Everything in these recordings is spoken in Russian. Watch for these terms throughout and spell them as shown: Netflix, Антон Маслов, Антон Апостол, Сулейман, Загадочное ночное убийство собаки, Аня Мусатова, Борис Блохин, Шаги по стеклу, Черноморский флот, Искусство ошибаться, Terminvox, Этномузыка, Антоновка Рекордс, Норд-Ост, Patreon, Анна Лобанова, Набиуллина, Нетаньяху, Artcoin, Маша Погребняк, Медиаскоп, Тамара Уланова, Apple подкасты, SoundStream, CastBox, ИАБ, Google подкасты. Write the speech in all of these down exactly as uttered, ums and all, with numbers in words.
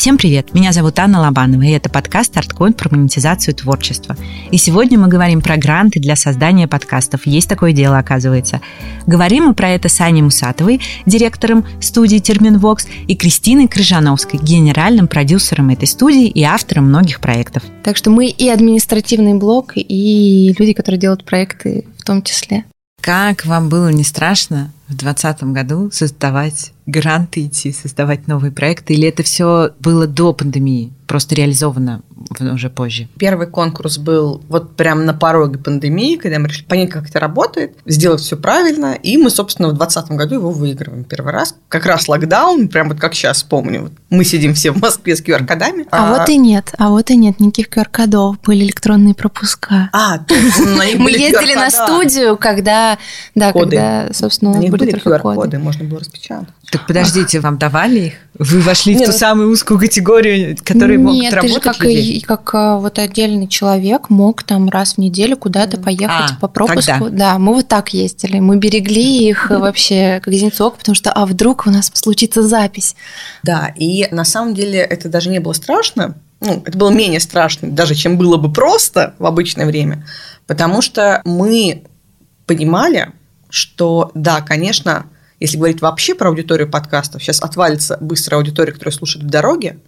Всем привет! Меня зовут Анна Лобанова, и это подкаст Artcoin про монетизацию творчества. И сегодня мы говорим про гранты для создания подкастов. Есть такое дело, оказывается. Говорим мы про это с Аней Мусатовой, директором студии Terminvox, и Кристиной Крыжановской, генеральным продюсером этой студии и автором многих проектов. Так что мы и административный блок, и люди, которые делают проекты в том числе. Как вам было не страшно в двадцатом году создавать гранты, идти создавать новые проекты? Или это все было до пандемии, просто реализовано уже позже? Первый конкурс был вот прям на пороге пандемии, когда мы решили понять, как это работает, сделать все правильно. И мы, собственно, в двадцатом году его выигрываем первый раз. Как раз локдаун, прям вот как сейчас помню. Мы сидим все в Москве с ку ар-кодами. А, а... вот и нет, а вот и нет никаких ку ар-кодов. Были электронные пропуска. А, мы ездили на студию, когда, да, когда, собственно, у нас были только ку ар-коды. Можно было распечатать. Так подождите, вам давали их? Вы вошли в ту самую узкую категорию, которая могут работать людей? И как вот отдельный человек мог там раз в неделю куда-то поехать а, по пропуску. Тогда. Да, мы вот так ездили. Мы берегли их вообще как зенцок, потому что, а вдруг у нас случится запись. Да, и на самом деле это даже не было страшно. Ну, это было менее страшно, даже чем было бы просто в обычное время. Потому что мы понимали, что, да, конечно, если говорить вообще про аудиторию подкастов, сейчас отвалится быстро аудитория, которая слушает в дороге.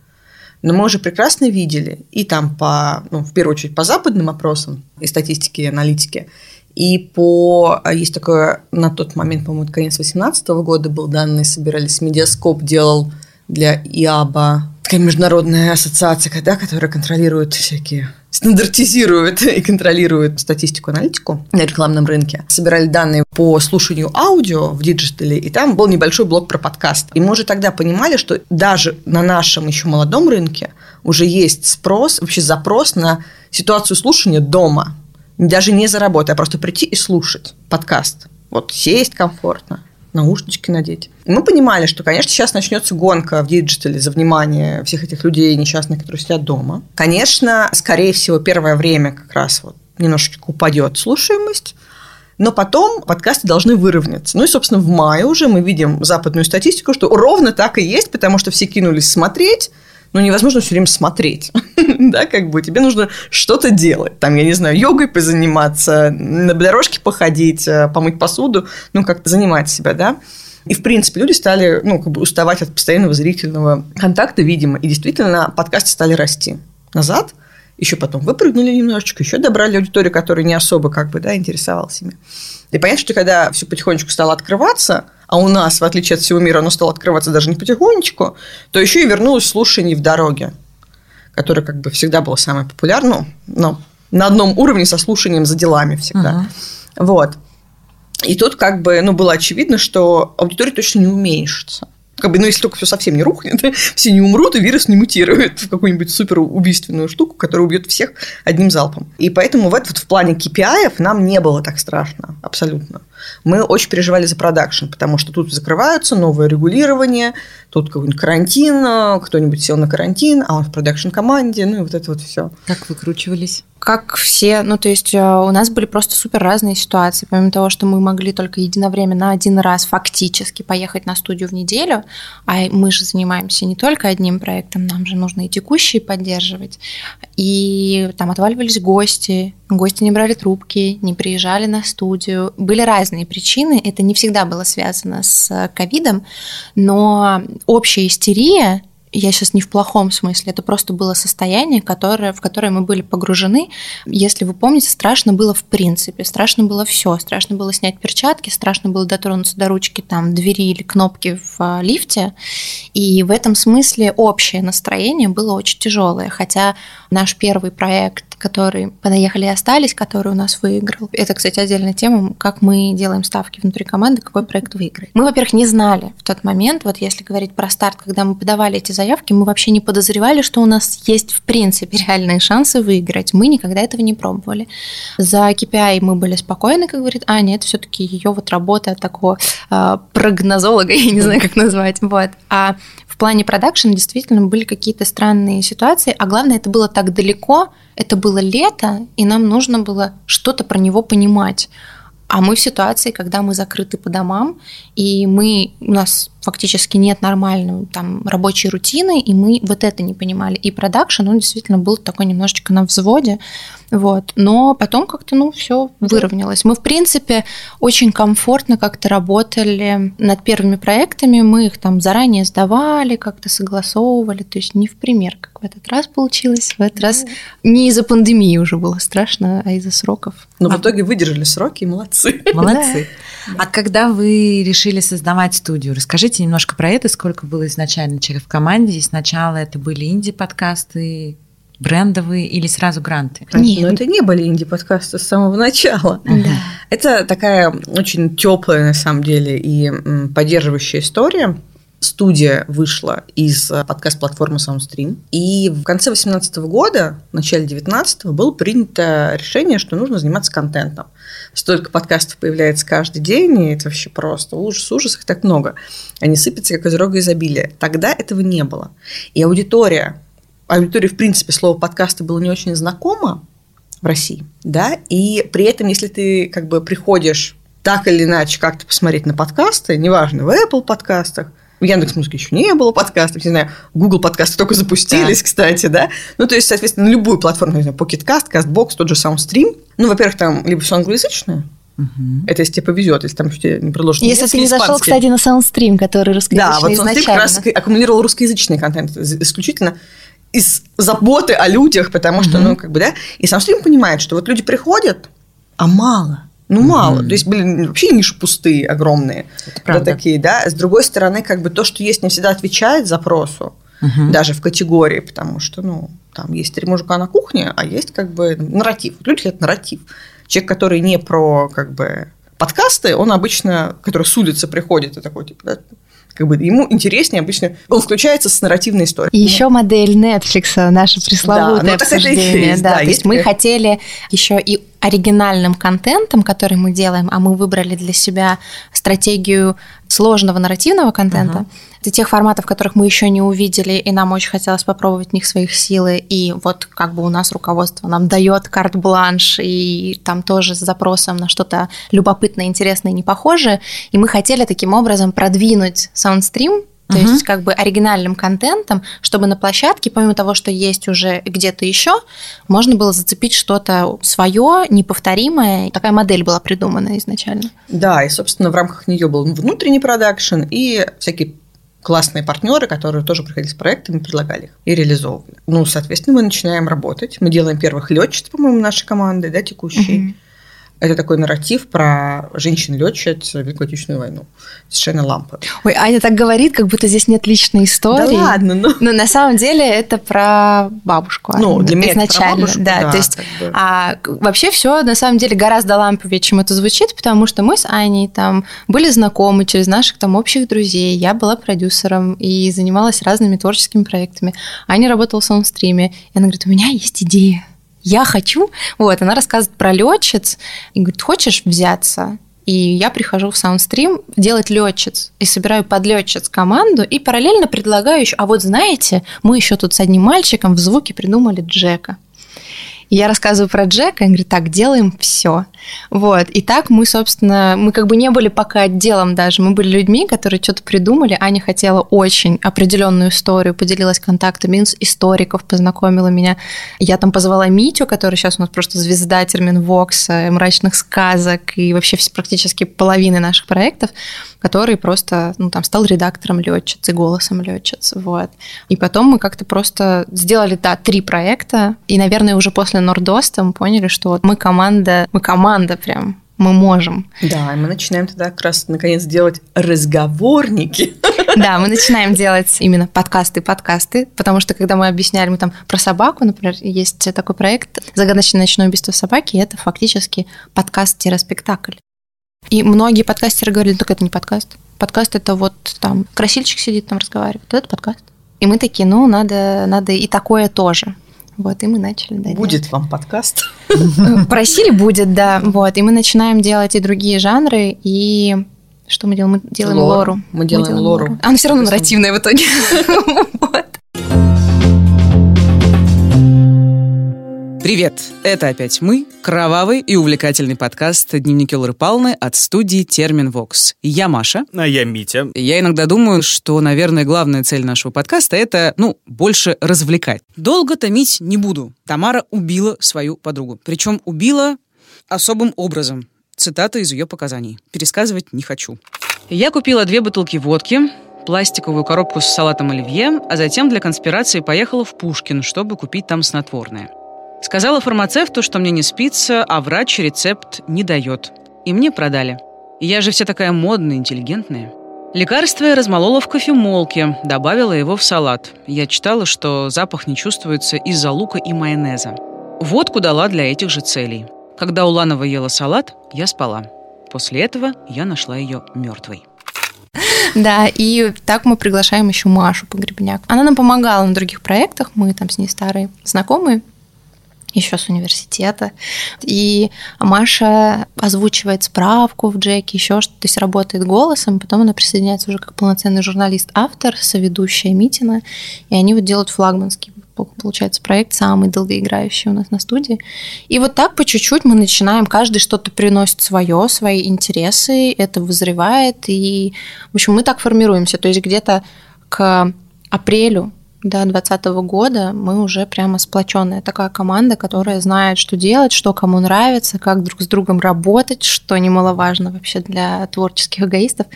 Но мы уже прекрасно видели, и там по, ну, в первую очередь по западным опросам и статистике, и аналитике, и по, есть такое, на тот момент, по-моему, конец две тысячи восемнадцатого года был, данные собирались, Медиаскоп делал для ИАБа, такая международная ассоциация, да, которая контролирует всякие, стандартизирует и контролирует статистику, аналитику на рекламном рынке. Собирали данные по слушанию аудио в диджитале, и там был небольшой блок про подкаст. И мы уже тогда понимали, что даже на нашем еще молодом рынке уже есть спрос, вообще запрос на ситуацию слушания дома. Даже не за работой, а просто прийти и слушать подкаст. Вот сесть комфортно, наушнички надеть. Мы понимали, что, конечно, сейчас начнется гонка в диджитале за внимание всех этих людей несчастных, которые сидят дома. Конечно, скорее всего, первое время как раз вот немножечко упадет слушаемость, но потом подкасты должны выровняться. Ну и, собственно, в мае уже мы видим западную статистику, что ровно так и есть, потому что все кинулись смотреть, но невозможно все время смотреть. Да, как бы тебе нужно что-то делать. Там, я не знаю, йогой позаниматься, на дорожке походить, помыть посуду, ну, как-то занимать себя, да. И, в принципе, люди стали, ну, как бы уставать от постоянного зрительного контакта, видимо. И действительно, подкасты стали расти назад. Еще потом выпрыгнули немножечко, еще добрали аудиторию, которая не особо, как бы, да, интересовалась ими. И понятно, что когда все потихонечку стало открываться, а у нас, в отличие от всего мира, оно стало открываться даже не потихонечку, то еще и вернулось слушание в дороге, которое, как бы, всегда было самое популярное, но на одном уровне со слушанием за делами всегда. Uh-huh. Вот. И тут, как бы, ну, было очевидно, что аудитория точно не уменьшится. Как бы, ну, если только все совсем не рухнет, все не умрут, и вирус не мутирует в какую-нибудь суперубийственную штуку, которая убьет всех одним залпом. И поэтому в, это, вот в плане кей пи ай нам не было так страшно абсолютно. Мы очень переживали за продакшн, потому что тут закрываются, новое регулирование, тут какой-нибудь карантин, кто-нибудь сел на карантин, а он в продакшн-команде, ну и вот это вот все. Как выкручивались? Как все, ну то есть у нас были просто супер разные ситуации. Помимо того, что мы могли только единовременно один раз фактически поехать на студию в неделю, а мы же занимаемся не только одним проектом, нам же нужно и текущие поддерживать. И там отваливались гости, гости не брали трубки, не приезжали на студию. Были разные причины, это не всегда было связано с ковидом, но общая истерия... Я сейчас не в плохом смысле, это просто было состояние, которое, в которое мы были погружены. Если вы помните, страшно было в принципе, страшно было все, страшно было снять перчатки, страшно было дотронуться до ручки там, двери или кнопки в лифте. И в этом смысле общее настроение было очень тяжелое. Хотя наш первый проект, который «Понаехали и остались», который у нас выиграл. Это, кстати, отдельная тема, как мы делаем ставки внутри команды, какой проект выиграет. Мы, во-первых, не знали в тот момент, вот если говорить про старт, когда мы подавали эти заявки, мы вообще не подозревали, что у нас есть, в принципе, реальные шансы выиграть. Мы никогда этого не пробовали. За кей пи ай мы были спокойны, как говорит Аня, это все-таки ее вот работа такого э, прогнозолога, я не знаю, как назвать. Вот. А в плане продакшена действительно были какие-то странные ситуации, а главное, это было так далеко, это было лето, и нам нужно было что-то про него понимать. А мы в ситуации, когда мы закрыты по домам, и мы, у нас фактически нет нормальной там рабочей рутины, и мы вот это не понимали. И продакшн, он действительно был такой немножечко на взводе, вот. Но потом как-то, ну, все выровнялось. Мы, в принципе, очень комфортно как-то работали над первыми проектами, мы их там заранее сдавали, как-то согласовывали, то есть не в пример, как в этот раз получилось, в этот да. раз не из-за пандемии уже было страшно, а из-за сроков. Но а. в итоге выдержали сроки и молодцы. Молодцы. А когда вы решили создавать студию, расскажите немножко про это, сколько было изначально человек в команде, и сначала это были инди-подкасты, брендовые или сразу гранты? Нет, ну это не были инди-подкасты с самого начала. Да. Это такая очень теплая, на самом деле, и поддерживающая история. Студия вышла из подкаст-платформы SoundStream, и в конце две тысячи восемнадцатого года, в начале две тысячи девятнадцатого было принято решение, что нужно заниматься контентом. Столько подкастов появляется каждый день, и это вообще просто ужас, ужас, их так много. Они сыпятся, как из рога изобилия. Тогда этого не было. И аудитория, аудитории, в принципе, слово подкасты было не очень знакомо в России, да, и при этом, если ты как бы приходишь так или иначе как-то посмотреть на подкасты, неважно, в Apple подкастах, в Яндекс.Музыке еще не было подкастов, не знаю, Google подкасты только запустились, да. кстати, да. Ну, то есть, соответственно, на любую платформу, не знаю, Pocket Cast, CastBox, тот же SoundStream. Ну, во-первых, там либо все англоязычное, угу. это если тебе повезет, если там тебе не предложено. Если ты не зашел, кстати, на SoundStream, который русскоязычный изначально. Да, вот SoundStream как раз аккумулировал русскоязычный контент исключительно из заботы о людях, потому что, угу. ну, как бы, да. И SoundStream понимает, что вот люди приходят, а мало. Ну, мало. Mm-hmm. То есть были вообще ниши пустые, огромные. Да, такие, да. С другой стороны, как бы то, что есть, не всегда отвечает запросу, mm-hmm. даже в категории, потому что, ну, там есть три мужика на кухне, а есть как бы нарратив. Люди хотят нарратив. Человек, который не про как бы подкасты, он обычно, который с улицы приходит и такой, типа, да, как бы ему интереснее обычно, он включается с нарративной историей. И еще модель Netflix, наше пресловутое да, обсуждение. Есть, да, да, есть, то есть мы хотели еще и оригинальным контентом, который мы делаем, а мы выбрали для себя стратегию сложного нарративного контента, uh-huh. это тех форматов, которых мы еще не увидели, и нам очень хотелось попробовать в них своих силы, и вот как бы у нас руководство нам дает карт-бланш, и там тоже с запросом на что-то любопытное, интересное, не похожее, и мы хотели таким образом продвинуть SoundStream, то uh-huh. есть как бы оригинальным контентом, чтобы на площадке, помимо того, что есть уже где-то еще, можно было зацепить что-то свое, неповторимое. Такая модель была придумана изначально. Да, и, собственно, в рамках нее был внутренний продакшн и всякие классные партнеры, которые тоже приходили с проектами, предлагали их и реализовывали. Ну, соответственно, мы начинаем работать. Мы делаем первых летчиц, по-моему, нашей команды, да, текущей. Uh-huh. Это такой нарратив про женщин-летчиц в Великую Отечественную войну. Совершенно лампа. Ой, Аня так говорит, как будто здесь нет личной истории. Да ладно, ну... Но на самом деле это про бабушку. Ну, Анна, для меня изначально. Это про бабушку, да. да то есть как бы. а, вообще все на самом деле гораздо ламповее, чем это звучит, потому что мы с Аней там были знакомы через наших там общих друзей. Я была продюсером и занималась разными творческими проектами. Аня работала в SoundStream. И она говорит, у меня есть идея. Я хочу. Вот, она рассказывает про летчиц и говорит, хочешь взяться? И я прихожу в SoundStream делать летчиц и собираю под летчиц команду и параллельно предлагаю еще, а вот знаете, мы еще тут с одним мальчиком в звуке придумали Джека. И я рассказываю про Джека, и он говорит, так, делаем все. Вот. И так мы, собственно, мы как бы не были пока отделом даже, мы были людьми, которые что-то придумали. Аня хотела очень определенную историю, поделилась контактами историков, познакомила меня. Я там позвала Митю, который сейчас у нас просто звезда Terminvox, «Мрачных сказок» и вообще практически половины наших проектов, который просто ну, там, стал редактором летчиц и голосом летчиц. Вот. И потом мы как-то просто сделали, да, три проекта, и, наверное, уже после Норд-Оста мы поняли, что вот мы команда, мы команда прям, мы можем. Да, и мы начинаем тогда как раз наконец делать разговорники. Да, мы начинаем делать именно подкасты-подкасты, потому что когда мы объясняли, мы там про собаку, например, есть такой проект «Загадочное ночное убийство собаки», это фактически подкаст-спектакль. И многие подкастеры говорили, так это не подкаст. Подкаст – это вот там красильщик сидит, там разговаривает, это подкаст. И мы такие, ну, надо, надо и такое тоже. Вот, и мы начали. Да, будет делать вам подкаст? Просили, будет, да. Вот, и мы начинаем делать и другие жанры, и... Что мы делаем? Мы делаем лору. лору. Мы, мы делаем, делаем лору. лору. Она все равно нарративная в итоге. Привет! Это опять мы, кровавый и увлекательный подкаст «Дневники Лары Павловны» от студии Terminvox. Я Маша. А я Митя. Я иногда думаю, что, наверное, главная цель нашего подкаста — это, ну, больше развлекать. Долго томить не буду. Тамара убила свою подругу. Причем убила особым образом. Цитата из ее показаний. Пересказывать не хочу. Я купила две бутылки водки, пластиковую коробку с салатом оливье, а затем для конспирации поехала в Пушкин, чтобы купить там снотворное. Сказала фармацевту, что мне не спится, а врач рецепт не дает. И мне продали. Я же вся такая модная, интеллигентная. Лекарство я размолола в кофемолке, добавила его в салат. Я читала, что запах не чувствуется из-за лука и майонеза. Водку дала для этих же целей. Когда Уланова ела салат, я спала. После этого я нашла ее мертвой. Да, и так мы приглашаем еще Машу Погребняк. Она нам помогала на других проектах, мы там с ней старые знакомые. Еще с университета. И Маша озвучивает справку в Джеке, еще что-то, то есть работает голосом, потом она присоединяется уже как полноценный журналист-автор, соведущая Митина, и они вот делают флагманский, получается, проект самый долгоиграющий у нас на студии. И вот так по чуть-чуть мы начинаем, каждый что-то приносит свое, свои интересы, это вызревает, и, в общем, мы так формируемся, то есть где-то к апрелю, до двадцатого года мы уже прямо сплоченная такая команда, которая знает, что делать, что кому нравится, как друг с другом работать, что немаловажно вообще для творческих эгоистов.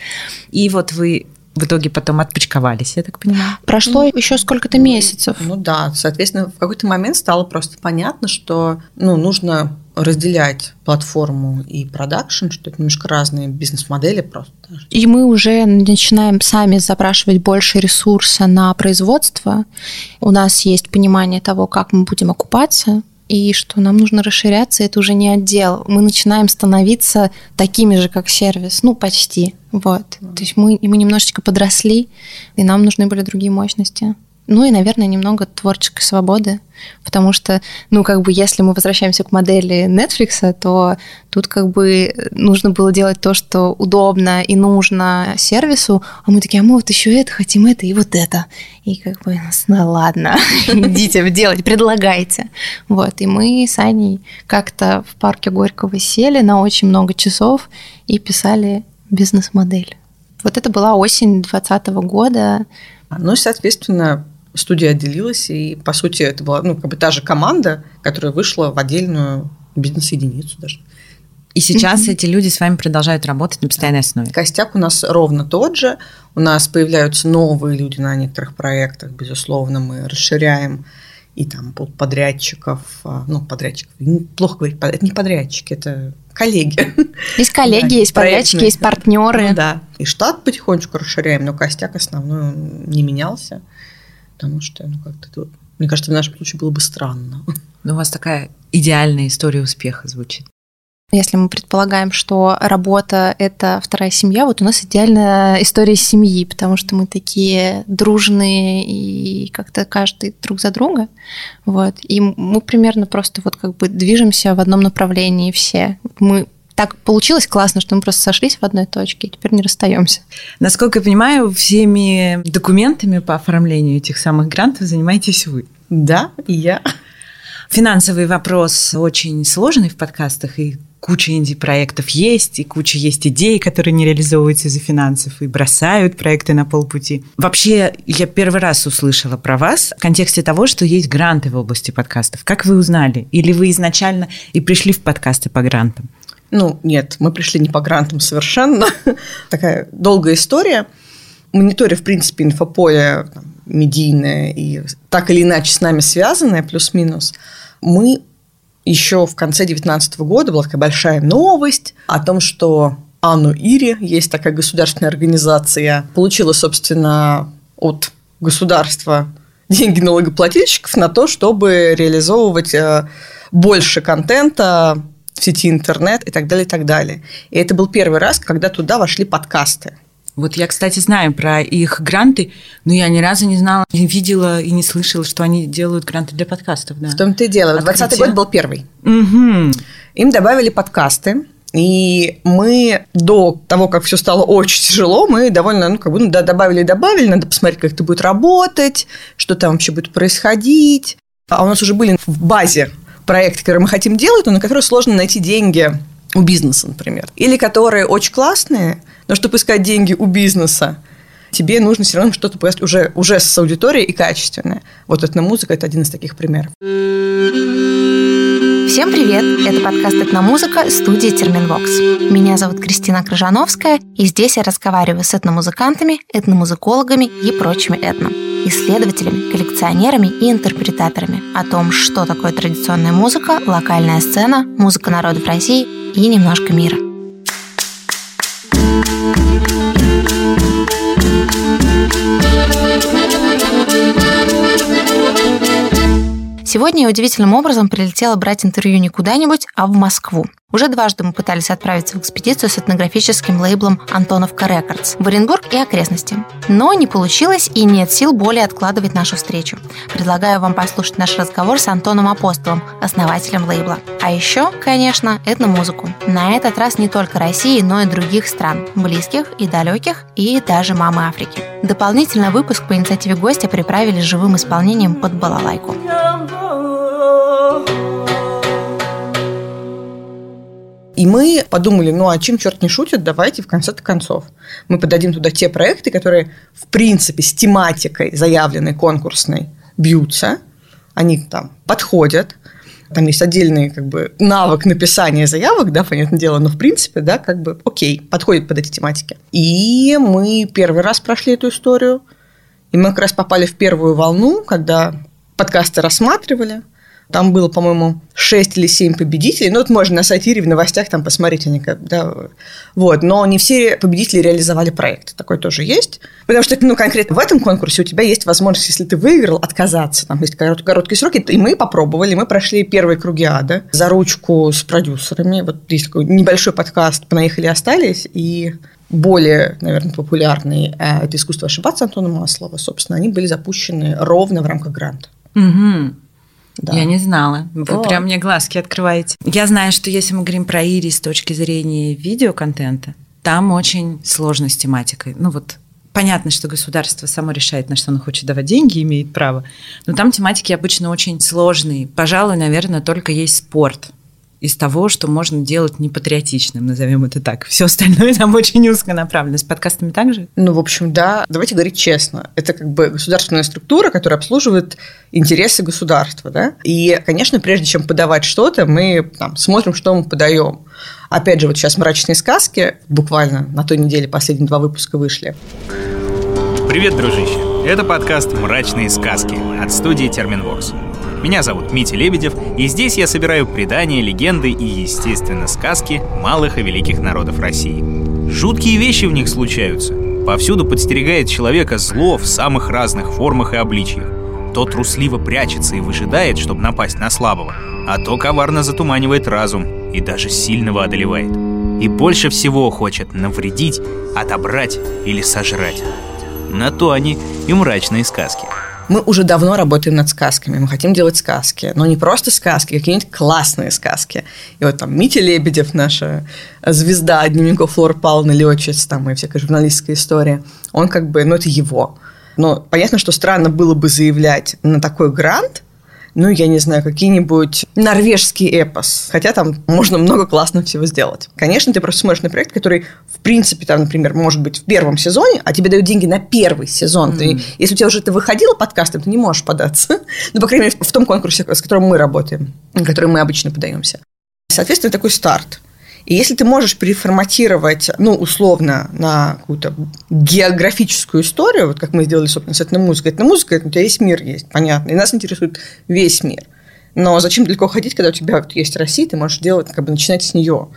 И вот вы в итоге потом отпочковались, я так понимаю? Прошло ну, еще сколько-то месяцев. Ну да, соответственно, в какой-то момент стало просто понятно, что ну, нужно разделять платформу и продакшн, что это немножко разные бизнес-модели просто. И мы уже начинаем сами запрашивать больше ресурса на производство. У нас есть понимание того, как мы будем окупаться, и что нам нужно расширяться, это уже не отдел. Мы начинаем становиться такими же, как сервис, ну, почти. Вот. Mm. То есть мы, мы немножечко подросли, и нам нужны были другие мощности. Ну и, наверное, немного творческой свободы, потому что, ну, как бы, если мы возвращаемся к модели Netflix, то тут как бы нужно было делать то, что удобно и нужно сервису, а мы такие, а мы вот еще это хотим, это и вот это. И как бы, ну ладно, идите делать, предлагайте. Вот, и мы с Аней как-то в парке Горького сели на очень много часов и писали бизнес-модель. Вот это была осень двадцатого года. Ну, соответственно, студия отделилась, и, по сути, это была ну, как бы та же команда, которая вышла в отдельную бизнес-единицу даже. И сейчас mm-hmm. эти люди с вами продолжают работать на постоянной основе? Костяк у нас ровно тот же. У нас появляются новые люди на некоторых проектах, безусловно, мы расширяем и там подрядчиков, ну, подрядчиков, плохо говорить, это не подрядчики, это коллеги. Есть коллеги, да, есть подрядчики, есть партнеры. Ну, да. И штат потихонечку расширяем, но костяк основной не менялся, потому что, ну, как-то это, мне кажется, в нашем случае было бы странно. Но у вас такая идеальная история успеха звучит. Если мы предполагаем, что работа – это вторая семья, вот у нас идеальная история семьи, потому что мы такие дружные и как-то каждый друг за друга. Вот. И мы примерно просто вот как бы движемся в одном направлении все. Мы так получилось классно, что мы просто сошлись в одной точке и теперь не расстаемся. Насколько я понимаю, всеми документами по оформлению этих самых грантов занимаетесь вы. Да, и я. Финансовый вопрос очень сложный в подкастах, и куча инди-проектов есть, и куча есть идей, которые не реализовываются из-за финансов, и бросают проекты на полпути. Вообще, я первый раз услышала про вас в контексте того, что есть гранты в области подкастов. Как вы узнали? Или вы изначально и пришли в подкасты по грантам? Ну, нет, мы пришли не по грантам совершенно. Такая долгая история. Мониторя, в принципе, инфополе там, медийное и так или иначе с нами связанное, плюс-минус, мы еще в конце девятнадцатого года была такая большая новость о том, что АНО ИРИ, есть такая государственная организация, получила, собственно, от государства деньги налогоплательщиков на то, чтобы реализовывать больше контента в сети интернет и так далее, и так далее. И это был первый раз, когда туда вошли подкасты. Вот я, кстати, знаю про их гранты, но я ни разу не знала, не видела и не слышала, что они делают гранты для подкастов. Да. В том-то и дело. двадцатый год был первый. Угу. Им добавили подкасты, и мы до того, как все стало очень тяжело, мы довольно, ну, как бы, ну, да, добавили и добавили, надо посмотреть, как это будет работать, что там вообще будет происходить. А у нас уже были в базе проекты, которые мы хотим делать, но на которые сложно найти деньги у бизнеса, например. Или которые очень классные, но чтобы искать деньги у бизнеса, тебе нужно все равно что-то поискать уже, уже с аудиторией и качественное. Вот «Этномузыка» – это один из таких примеров. Всем привет! Это подкаст «Этномузыка» студии Terminvox. Меня зовут Кристина Крыжановская, и здесь я разговариваю с этномузыкантами, этномузыкологами и прочими этно, исследователями, коллекционерами и интерпретаторами о том, что такое традиционная музыка, локальная сцена, музыка народов России и немножко мира. Сегодня я удивительным образом прилетела брать интервью не куда-нибудь, а в Москву. Уже дважды мы пытались отправиться в экспедицию с этнографическим лейблом «Антоновка Рекордс» в Оренбург и окрестности. Но не получилось и нет сил более откладывать нашу встречу. Предлагаю вам послушать наш разговор с Антоном Апостолом, основателем лейбла. А еще, конечно, этномузыку. На этот раз не только России, но и других стран, близких и далеких, и даже мамы Африки. Дополнительно выпуск по инициативе гостя приправили живым исполнением под балалайку. И мы подумали, ну а чем черт не шутит, давайте в конце-то концов. Мы подадим туда те проекты, которые, в принципе, с тематикой заявленной конкурсной бьются. Они там подходят. Там есть отдельный как бы навык написания заявок, да, понятное дело, но в принципе, да, как бы окей, подходит под эти тематики. И мы первый раз прошли эту историю. И мы как раз попали в первую волну, когда подкасты рассматривали. Там было, по-моему, шесть или семь победителей. Ну, это можно на сайте ИРИ в новостях там посмотреть. Они как, да, вот. Но не все победители реализовали проект. Такое тоже есть. Потому что, ну, конкретно в этом конкурсе у тебя есть возможность, если ты выиграл, отказаться. Там есть корот- короткие сроки. И мы попробовали. Мы прошли первые круги ада за ручку с продюсерами. Вот есть такой небольшой подкаст «Понаехали и остались». И более, наверное, популярный – это «Искусство ошибаться» Антона Маслова. Собственно, они были запущены ровно в рамках гранта. Угу. Да. Я не знала. Вы О. прям мне глазки открываете. Я знаю, что если мы говорим про ИРИ с точки зрения видеоконтента, там очень сложно с тематикой. Ну вот понятно, что государство само решает, на что оно хочет давать деньги, имеет право. Но там тематики обычно очень сложные. Пожалуй, наверное, только есть спорт из того, что можно делать непатриотичным, назовем это так. Все остальное там очень узко направлено. С подкастами так же? Ну, в общем, да. Давайте говорить честно. Это как бы государственная структура, которая обслуживает интересы государства, да? И, конечно, прежде чем подавать что-то, мы там смотрим, что мы подаем. Опять же, вот сейчас «Мрачные сказки» буквально на той неделе последние два выпуска вышли. Привет, дружище. Это подкаст «Мрачные сказки» от студии Terminvox. Меня зовут Митя Лебедев, и здесь я собираю предания, легенды и, естественно, сказки малых и великих народов России. Жуткие вещи в них случаются. Повсюду подстерегает человека зло в самых разных формах и обличьях. То трусливо прячется и выжидает, чтобы напасть на слабого, а то коварно затуманивает разум и даже сильного одолевает. И больше всего хочет навредить, отобрать или сожрать. На то они и мрачные сказки. Мы уже давно работаем над сказками, мы хотим делать сказки, но не просто сказки, а какие-нибудь классные сказки. И вот там Митя Лебедев, наша звезда дневников Лары Павловны, летчиц, там и всякая журналистская история, он как бы, ну это его. Но понятно, что странно было бы заявлять на такой грант, ну я не знаю, какие-нибудь норвежский эпос, хотя там можно много классного всего сделать. Конечно, ты просто смотришь на проект, который, в принципе, там, например, может быть в первом сезоне, а тебе дают деньги на первый сезон. Mm-hmm. Ты, если у тебя уже это выходило подкастом, ты не можешь податься. Ну, по крайней мере, в том конкурсе, с которым мы работаем, на который мы обычно подаемся. Соответственно, такой старт. И если ты можешь переформатировать, ну, условно, на какую-то географическую историю, вот как мы сделали, собственно, с этномузыкой. Этномузыка – это у тебя весь мир есть, понятно. И нас интересует весь мир. Но зачем далеко ходить, когда у тебя вот есть Россия, ты можешь делать, как бы начинать с нее,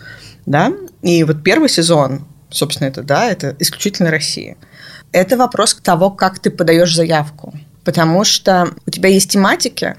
да? И вот первый сезон, собственно, это, да, это исключительно Россия. Это вопрос того, как ты подаешь заявку. Потому что у тебя есть тематики,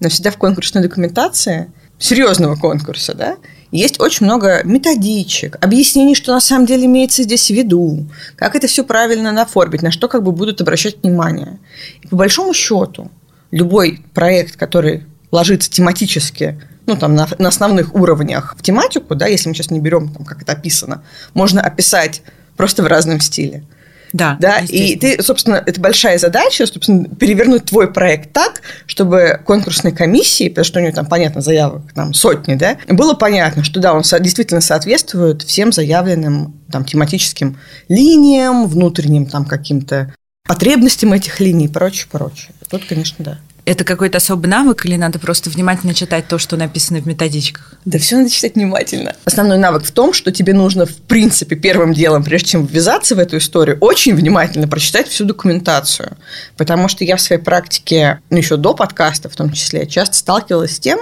но всегда в конкурсной документации серьезного конкурса, да, есть очень много методичек, объяснений, что на самом деле имеется здесь в виду, как это все правильно оформить, на что как бы будут обращать внимание. И по большому счету любой проект, который ложится тематически, ну, там, на, на основных уровнях в тематику, да, если мы сейчас не берем, там, как это описано, можно описать просто в разном стиле. Да, да? И ты, собственно, это большая задача, собственно, перевернуть твой проект так, чтобы конкурсной комиссии, потому что у нее там, понятно, заявок там сотни, да, было понятно, что да, он действительно соответствует всем заявленным там тематическим линиям, внутренним там каким-то потребностям этих линий и прочее, прочее. Вот, конечно, да. Это какой-то особый навык или надо просто внимательно читать то, что написано в методичках? Да все надо читать внимательно. Основной навык в том, что тебе нужно, в принципе, первым делом, прежде чем ввязаться в эту историю, очень внимательно прочитать всю документацию. Потому что я в своей практике, ну, еще до подкаста в том числе, часто сталкивалась с тем,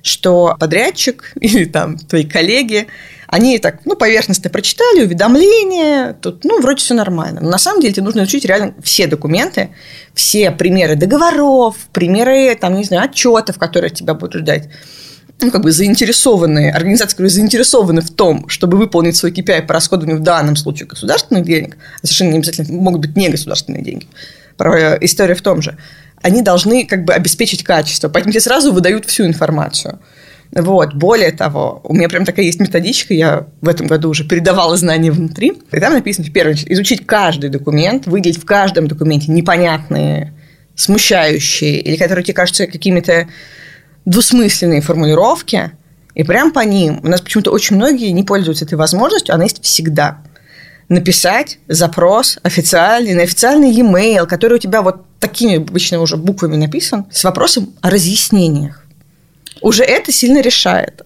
что подрядчик или там твои коллеги, они так, ну, поверхностно прочитали уведомления, тут, ну, вроде все нормально. Но на самом деле тебе нужно изучить реально все документы, все примеры договоров, примеры, там, не знаю, отчетов, которые от тебя будут ждать. Ну, как бы заинтересованные, организации, которые заинтересованы в том, чтобы выполнить свой кей пи ай по расходованию в данном случае государственных денег, совершенно не обязательно могут быть не государственные деньги, история в том же, они должны как бы обеспечить качество, поэтому тебе сразу выдают всю информацию. Вот. Более того, у меня прям такая есть методичка, я в этом году уже передавала знания внутри, и там написано, в первую очередь, изучить каждый документ, выделить в каждом документе непонятные, смущающие, или которые тебе кажутся какими-то двусмысленные формулировки, и прям по ним. У нас почему-то очень многие не пользуются этой возможностью, она есть всегда. Написать запрос официальный, на официальный e-mail, который у тебя вот такими обычно уже буквами написан, с вопросом о разъяснениях. Уже это сильно решает.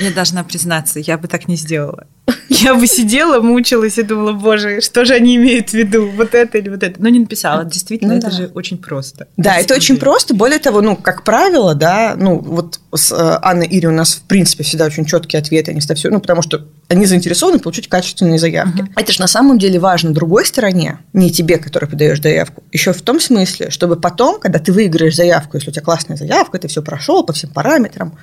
Я должна признаться, я бы так не сделала. Я бы сидела, мучилась и думала, боже, что же они имеют в виду, вот это или вот это. Но не написала. Действительно, ну, это да. же очень просто. Да, это очень просто. Более того, ну, как правило, да, ну, вот с Анной Ири у нас, в принципе, всегда очень четкие ответы, они всегда все, ну, потому что они заинтересованы получить качественные заявки. Uh-huh. Это же на самом деле важно другой стороне, не тебе, который подаешь заявку, еще в том смысле, чтобы потом, когда ты выиграешь заявку, если у тебя классная заявка, ты все прошел по всем параметрам,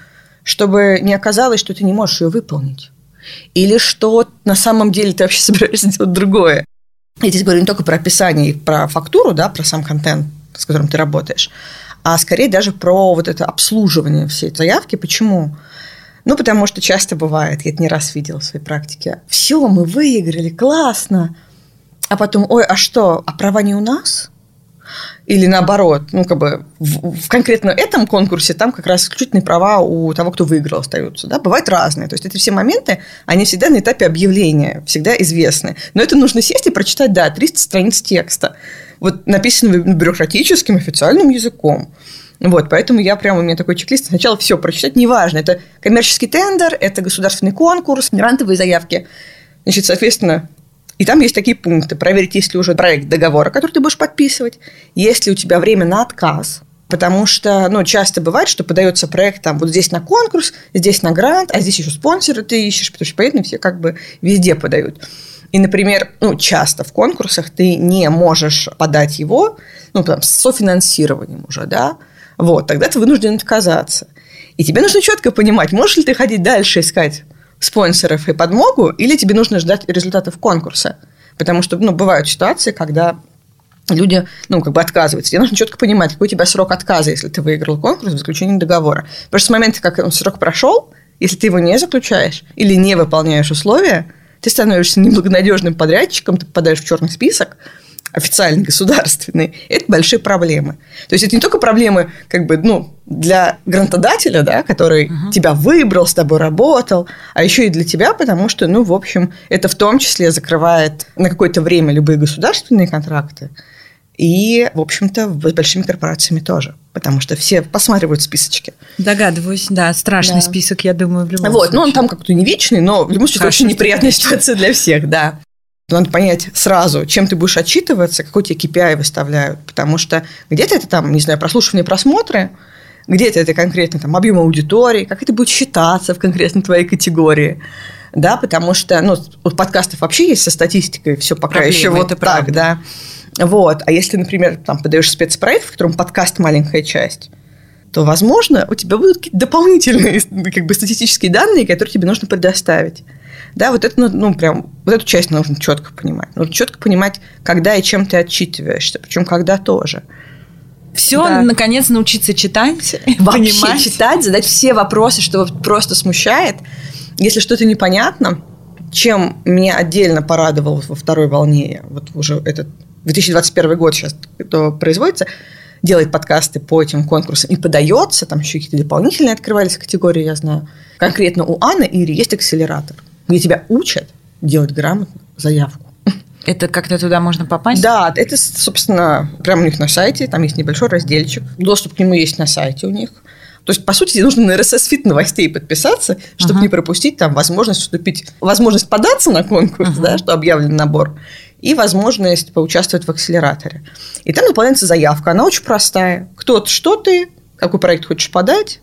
чтобы не оказалось, что ты не можешь ее выполнить. Или что на самом деле ты вообще собираешься делать другое. Я здесь говорю не только про описание и про фактуру, да, про сам контент, с которым ты работаешь, а скорее даже про вот это обслуживание всей заявки. Почему? Ну, потому что часто бывает, я это не раз видела в своей практике, все, мы выиграли, классно, а потом, ой, а что, а права не у нас? Или наоборот, ну, как бы в, в конкретно этом конкурсе там как раз исключительные права у того, кто выиграл, остаются. Да? Бывают разные. То есть эти все моменты, они всегда на этапе объявления, всегда известны. Но это нужно сесть и прочитать, да, триста страниц текста, вот написанного бюрократическим официальным языком. Вот, поэтому я прям, у меня такой чек-лист, сначала все прочитать, неважно, это коммерческий тендер, это государственный конкурс, грантовые заявки. Значит, соответственно... И там есть такие пункты. Проверить, есть ли уже проект договора, который ты будешь подписывать, есть ли у тебя время на отказ. Потому что, ну, часто бывает, что подается проект там вот здесь на конкурс, здесь на грант, а здесь еще спонсоры ты ищешь, потому что, понятно, все как бы везде подают. И, например, ну, часто в конкурсах ты не можешь подать его, ну, там, с софинансированием уже, да, вот, тогда ты вынужден отказаться. И тебе нужно четко понимать, можешь ли ты ходить дальше искать спонсоров и подмогу, или тебе нужно ждать результатов конкурса. Потому что, ну, бывают ситуации, когда люди, ну, как бы отказываются. Тебе нужно четко понимать, какой у тебя срок отказа, если ты выиграл конкурс в заключении договора. Потому что с момента, как срок прошел, если ты его не заключаешь или не выполняешь условия, ты становишься неблагонадежным подрядчиком, ты попадаешь в черный список, официально государственный. Это большие проблемы. То есть это не только проблемы, как бы, ну, для грантодателя, да, который uh-huh. тебя выбрал, с тобой работал, а еще и для тебя, потому что, ну, в общем, это в том числе закрывает на какое-то время любые государственные контракты и, в общем-то, с большими корпорациями тоже, потому что все посматривают списочки. Догадываюсь, да, страшный да. список, я думаю, в любом вот, случае. Ну, он там как-то не вечный, но в любом случае очень неприятная ситуация для всех, да. Надо понять сразу, чем ты будешь отчитываться, какой тебе кей пи ай выставляют. Потому что где-то это там, не знаю, прослушивание, просмотры, где-то это конкретно там, объем аудитории, как это будет считаться в конкретно твоей категории. Да, потому что, ну, у подкастов вообще есть со статистикой все пока проблемы, еще вот так, правда. Да. Вот. А если, например, там подаешь спецпроект, в котором подкаст маленькая часть, то, возможно, у тебя будут какие-то дополнительные, как бы, статистические данные, которые тебе нужно предоставить. Да, вот это, ну, прям, вот эту часть нужно четко понимать. Нужно четко понимать, когда и чем ты отчитываешься, причем когда тоже. Все, да. Наконец, научиться читать, вообще понимать. Читать, задать все вопросы, что просто смущает. Если что-то непонятно, чем меня отдельно порадовало во второй волне, вот уже этот две тысячи двадцать первый год сейчас кто производится, делает подкасты по этим конкурсам и подается, там еще какие-то дополнительные открывались категории, я знаю. Конкретно у Анны Ири есть акселератор, где тебя учат делать грамотно заявку. Это как-то туда можно попасть? Да, это, собственно, прямо у них на сайте, там есть небольшой разделчик, доступ к нему есть на сайте у них. То есть, по сути, нужно на эр эс эс-фид новостей подписаться, чтобы uh-huh. не пропустить там возможность вступить, возможность податься на конкурс, uh-huh. да, что объявлен набор, и возможность поучаствовать в акселераторе. И там наполняется заявка, она очень простая. Кто ты, что ты, какой проект хочешь подать,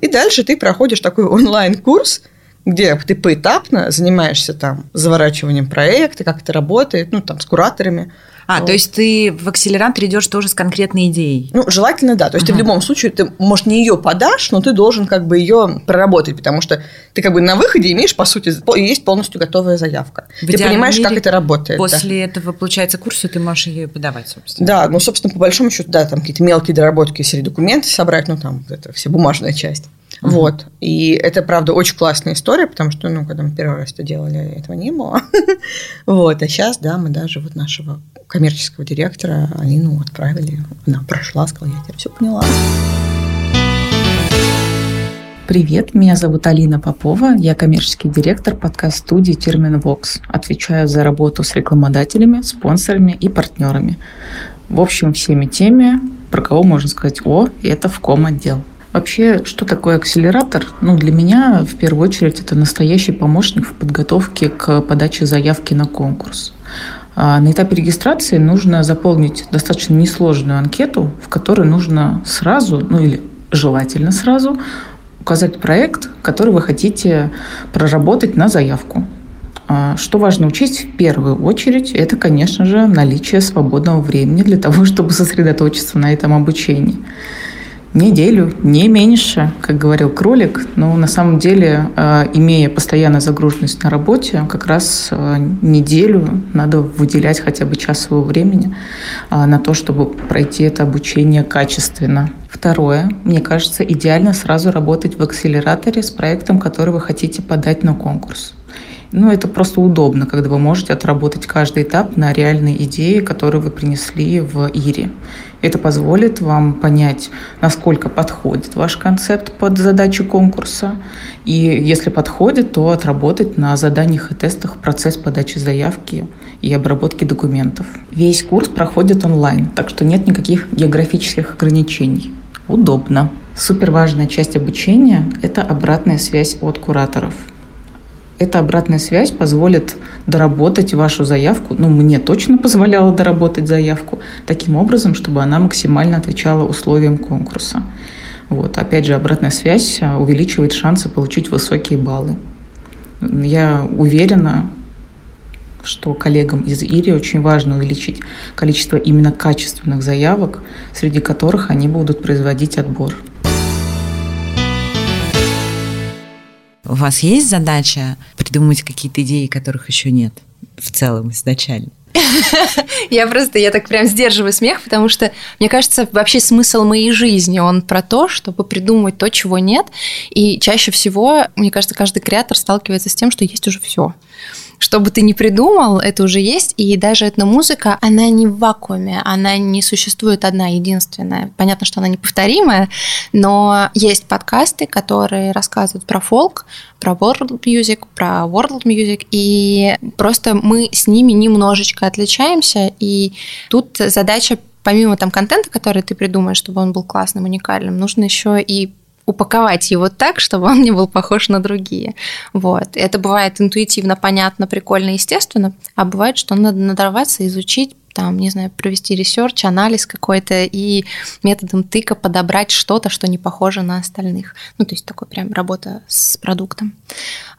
и дальше ты проходишь такой онлайн-курс, где ты поэтапно занимаешься там заворачиванием проекта, как это работает, ну, там, с кураторами. А, вот. То есть ты в акселератор идешь тоже с конкретной идеей? Ну, желательно, да. То есть uh-huh. ты в любом случае, ты, может, не ее подашь, но ты должен как бы ее проработать, потому что ты как бы на выходе имеешь, по сути, есть полностью готовая заявка. В ты понимаешь, как это работает. После да. этого, получается, курса ты можешь ее подавать, собственно. Да, ну, собственно, по большому счету, да, там какие-то мелкие доработки, если документы собрать, ну, там, это вся бумажная часть. Uh-huh. Вот. И это, правда, очень классная история, потому что, ну, когда мы первый раз это делали, этого не было. Вот. А сейчас, да, мы даже вот нашего коммерческого директора Алину отправили. Она прошла, сказала, я тебя все поняла. Привет, меня зовут Алина Попова, я коммерческий директор подкаст-студии Terminvox. Отвечаю за работу с рекламодателями, спонсорами и партнерами. В общем, всеми теми, про кого можно сказать «О, это в ком отдел». Вообще, что такое акселератор? Ну, для меня, в первую очередь, это настоящий помощник в подготовке к подаче заявки на конкурс. На этапе регистрации нужно заполнить достаточно несложную анкету, в которой нужно сразу, ну или желательно сразу, указать проект, который вы хотите проработать на заявку. Что важно учесть в первую очередь, это, конечно же, наличие свободного времени для того, чтобы сосредоточиться на этом обучении. Неделю, не меньше, как говорил кролик, но на самом деле, имея постоянную загруженность на работе, как раз неделю надо выделять хотя бы час своего времени на то, чтобы пройти это обучение качественно. Второе, мне кажется, идеально сразу работать в акселераторе с проектом, который вы хотите подать на конкурс. Ну, это просто удобно, когда вы можете отработать каждый этап на реальной идее, которую вы принесли в ИРИ. Это позволит вам понять, насколько подходит ваш концепт под задачу конкурса. И если подходит, то отработать на заданиях и тестах процесс подачи заявки и обработки документов. Весь курс проходит онлайн, так что нет никаких географических ограничений. Удобно. Суперважная часть обучения – это обратная связь от кураторов. Эта обратная связь позволит доработать вашу заявку, ну, мне точно позволяла доработать заявку, таким образом, чтобы она максимально отвечала условиям конкурса. Вот. Опять же, обратная связь увеличивает шансы получить высокие баллы. Я уверена, что коллегам из ИРИ очень важно увеличить количество именно качественных заявок, среди которых они будут производить отбор. У вас есть задача придумать какие-то идеи, которых еще нет в целом изначально? Я просто, я так прям сдерживаю смех, потому что, мне кажется, вообще смысл моей жизни, он про то, чтобы придумать то, чего нет. И чаще всего, мне кажется, каждый креатор сталкивается с тем, что есть уже все. Что бы ты ни придумал, это уже есть, и даже этномузыка, она не в вакууме, она не существует одна, единственная. Понятно, что она неповторимая, но есть подкасты, которые рассказывают про фолк, про world music, про world music, и просто мы с ними немножечко отличаемся, и тут задача, помимо там контента, который ты придумаешь, чтобы он был классным, уникальным, нужно еще и упаковать его так, чтобы он не был похож на другие. Вот. Это бывает интуитивно, понятно, прикольно, естественно, а бывает, что надо надорваться, изучить, там, не знаю, провести ресерч, анализ какой-то и методом тыка подобрать что-то, что не похоже на остальных. Ну, то есть, такой прям работа с продуктом.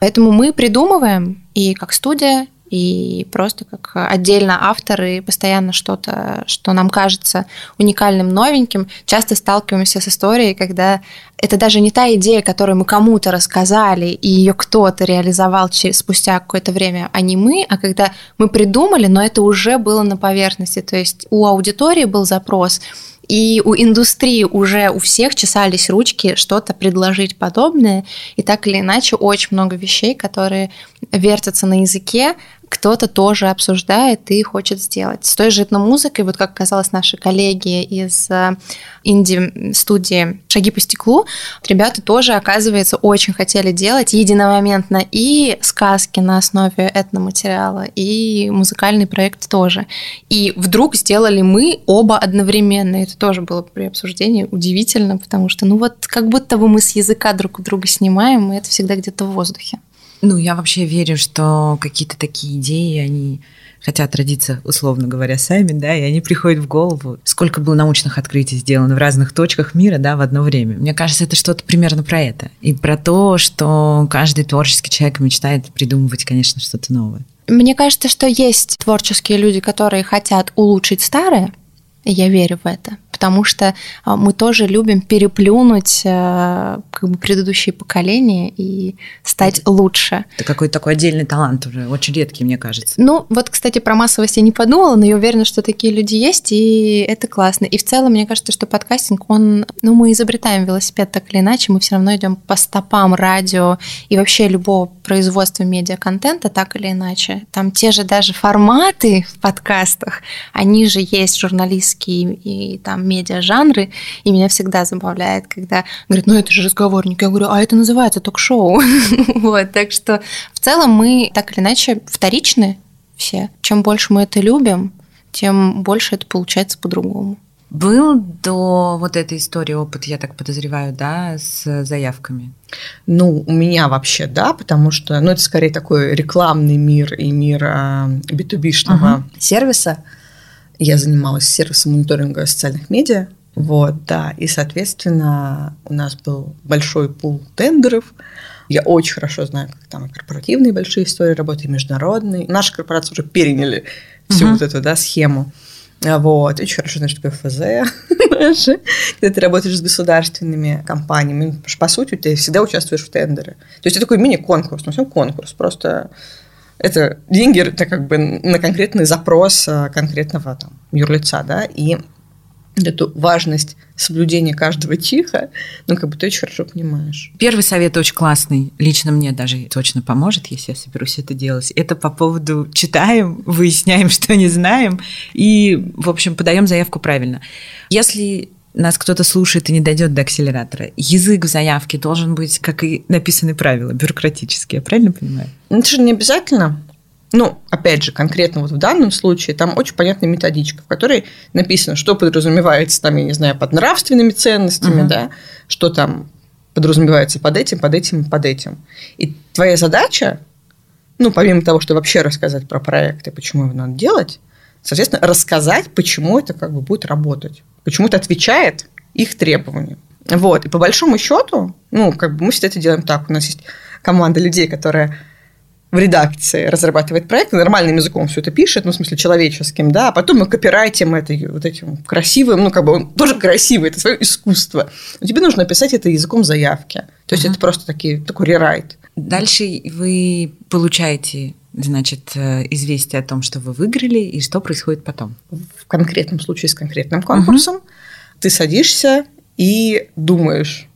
Поэтому мы придумываем и как студия, и просто как отдельно авторы постоянно что-то, что нам кажется уникальным, новеньким, часто сталкиваемся с историей, когда это даже не та идея, которую мы кому-то рассказали, и ее кто-то реализовал через, спустя какое-то время, а не мы, а когда мы придумали, но это уже было на поверхности, то есть у аудитории был запрос, И у индустрии уже у всех чесались ручки что-то предложить подобное. И так или иначе очень много вещей, которые вертятся на языке, кто-то тоже обсуждает и хочет сделать. С той же этномузыкой, вот как оказалось, наши коллеги из инди-студии «Шаги по стеклу», ребята тоже, оказывается, очень хотели делать единомоментно и сказки на основе этноматериала, и музыкальный проект тоже. И вдруг сделали мы оба одновременно. Это тоже было при обсуждении удивительно, потому что, ну вот, как будто бы мы с языка друг у друга снимаем, и это всегда где-то в воздухе. Ну, я вообще верю, что какие-то такие идеи, они хотят родиться, условно говоря, сами, да, и они приходят в голову. Сколько было научных открытий сделано в разных точках мира, да, в одно время. Мне кажется, это что-то примерно про это. И про то, что каждый творческий человек мечтает придумывать, конечно, что-то новое. Мне кажется, что есть творческие люди, которые хотят улучшить старое. Я верю в это, потому что мы тоже любим переплюнуть как бы предыдущие поколения и стать это, лучше. Это какой-то такой отдельный талант уже, очень редкий, мне кажется. Ну, вот, кстати, про массовость я не подумала, но я уверена, что такие люди есть, и это классно. И в целом, мне кажется, что подкастинг, он... Ну, мы изобретаем велосипед так или иначе, мы все равно идем по стопам радио и вообще любого производства медиа-контента так или иначе. Там те же даже форматы в подкастах, они же есть журналисты, и, и там медиа-жанры, и меня всегда забавляет, когда говорят, ну это же разговорник, я говорю, а это называется ток-шоу. Вот, так что в целом мы так или иначе вторичны все. Чем больше мы это любим, тем больше это получается по-другому. Был до вот этой истории опыт, я так подозреваю, да, с заявками? Ну, у меня вообще, да, потому что, ну это скорее такой рекламный мир и мир би ту би-шного сервиса. Я занималась сервисом мониторинга социальных медиа, вот, да, и, соответственно, у нас был большой пул тендеров. Я очень хорошо знаю, как там корпоративные большие истории работают, международные. Наши корпорации уже переняли всю uh-huh. вот эту, да, схему. Вот, очень хорошо знаю, что такое эф зэ, когда ты работаешь с государственными компаниями, потому что, по сути, ты всегда участвуешь в тендере. То есть это такой мини-конкурс, но все конкурс, просто... Это деньги, это как бы на конкретный запрос конкретного там, юрлица, да, и эту важность соблюдения каждого чиха, ну, как бы ты очень хорошо понимаешь. Первый совет очень классный, лично мне даже точно поможет, если я соберусь это делать, это по поводу читаем, выясняем, что не знаем, и, в общем, подаем заявку правильно. Если... нас кто-то слушает и не дойдет до акселератора. Язык в заявке должен быть, как и написаны правила, бюрократические. Я правильно понимаю? Ну, это же не обязательно. Ну, опять же, конкретно вот в данном случае там очень понятная методичка, в которой написано, что подразумевается там, я не знаю, под нравственными ценностями, uh-huh. да, что там подразумевается под этим, под этим, под этим. И твоя задача, ну, помимо того, что вообще рассказать про проект и почему его надо делать, соответственно, рассказать, почему это как бы будет работать. Почему-то отвечает их требованиям. Вот. И по большому счету, ну, как бы мы всегда это делаем так. У нас есть команда людей, которая в редакции разрабатывает проект, нормальным языком все это пишет, ну, в смысле, человеческим, да, а потом мы копирайтим это вот этим красивым, ну, как бы он тоже красивый, это свое искусство. Но тебе нужно описать это языком заявки. То есть, uh-huh. это просто такие, такой рерайт. Дальше вы получаете... Значит, известие о том, что вы выиграли, и что происходит потом. В конкретном случае с конкретным конкурсом угу. ты садишься и думаешь,